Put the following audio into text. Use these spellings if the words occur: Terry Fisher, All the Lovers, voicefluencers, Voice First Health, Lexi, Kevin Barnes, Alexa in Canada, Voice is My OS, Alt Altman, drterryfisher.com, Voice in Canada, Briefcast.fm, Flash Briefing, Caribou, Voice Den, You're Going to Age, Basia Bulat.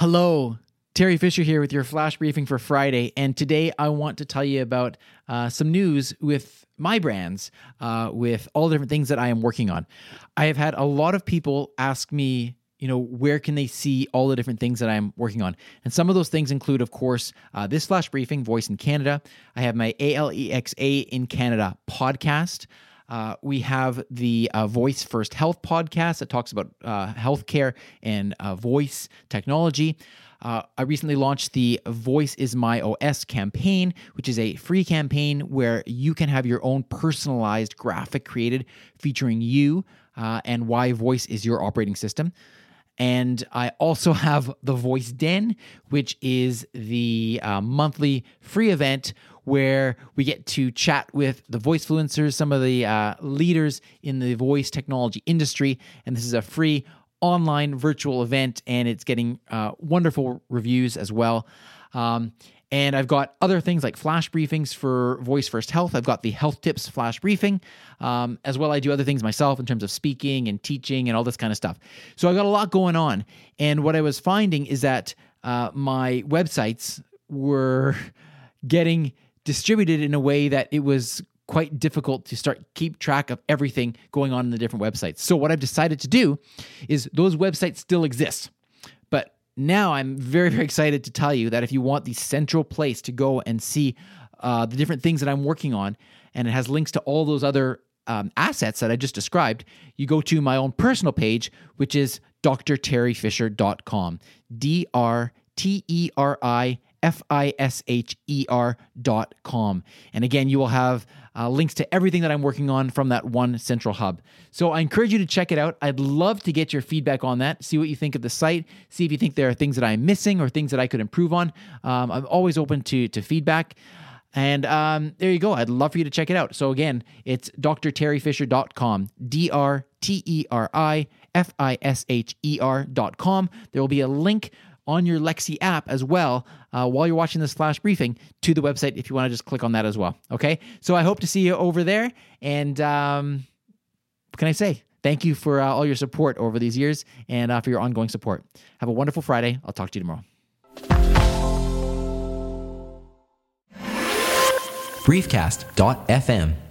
Hello, Terry Fisher here with your Flash Briefing for Friday, and today I want to tell you about some news with my brands, with all the different things that I am working on. I have had a lot of people ask me, where can they see all the different things that I'm working on? And some of those things include, of course, this Flash Briefing, Voice in Canada. I have my Alexa in Canada podcast. We have the Voice First Health podcast that talks about healthcare and voice technology. I recently launched the Voice is My OS campaign, which is a free campaign where you can have your own personalized graphic created featuring you and why voice is your operating system. And I also have the Voice Den, which is the monthly free event where we get to chat with the voicefluencers, some of the leaders in the voice technology industry. And this is a free online virtual event, and it's getting wonderful reviews as well. And I've got other things like flash briefings for Voice First Health. I've got the Health Tips Flash Briefing. As well, I do other things myself in terms of speaking and teaching and all this kind of stuff. So I've got a lot going on. And what I was finding is that my websites were getting distributed in a way that it was quite difficult to keep track of everything going on in the different websites. So what I've decided to do is those websites still exist. Now I'm very, very excited to tell you that if you want the central place to go and see the different things that I'm working on, and it has links to all those other assets that I just described, you go to my own personal page, which is drterryfisher.com, drterryfisher.com. And again, you will have links to everything that I'm working on from that one central hub. So I encourage you to check it out. I'd love to get your feedback on that, see what you think of the site, see if you think there are things that I'm missing or things that I could improve on. I'm always open to feedback. And there you go. I'd love for you to check it out. So again, it's drterryfisher.com, drterryfisher.com. There will be a link on your Lexi app as well while you're watching this flash briefing to the website if you want to just click on that as well, okay? So I hope to see you over there, and what can I say? Thank you for all your support over these years and for your ongoing support. Have a wonderful Friday. I'll talk to you tomorrow. Briefcast.fm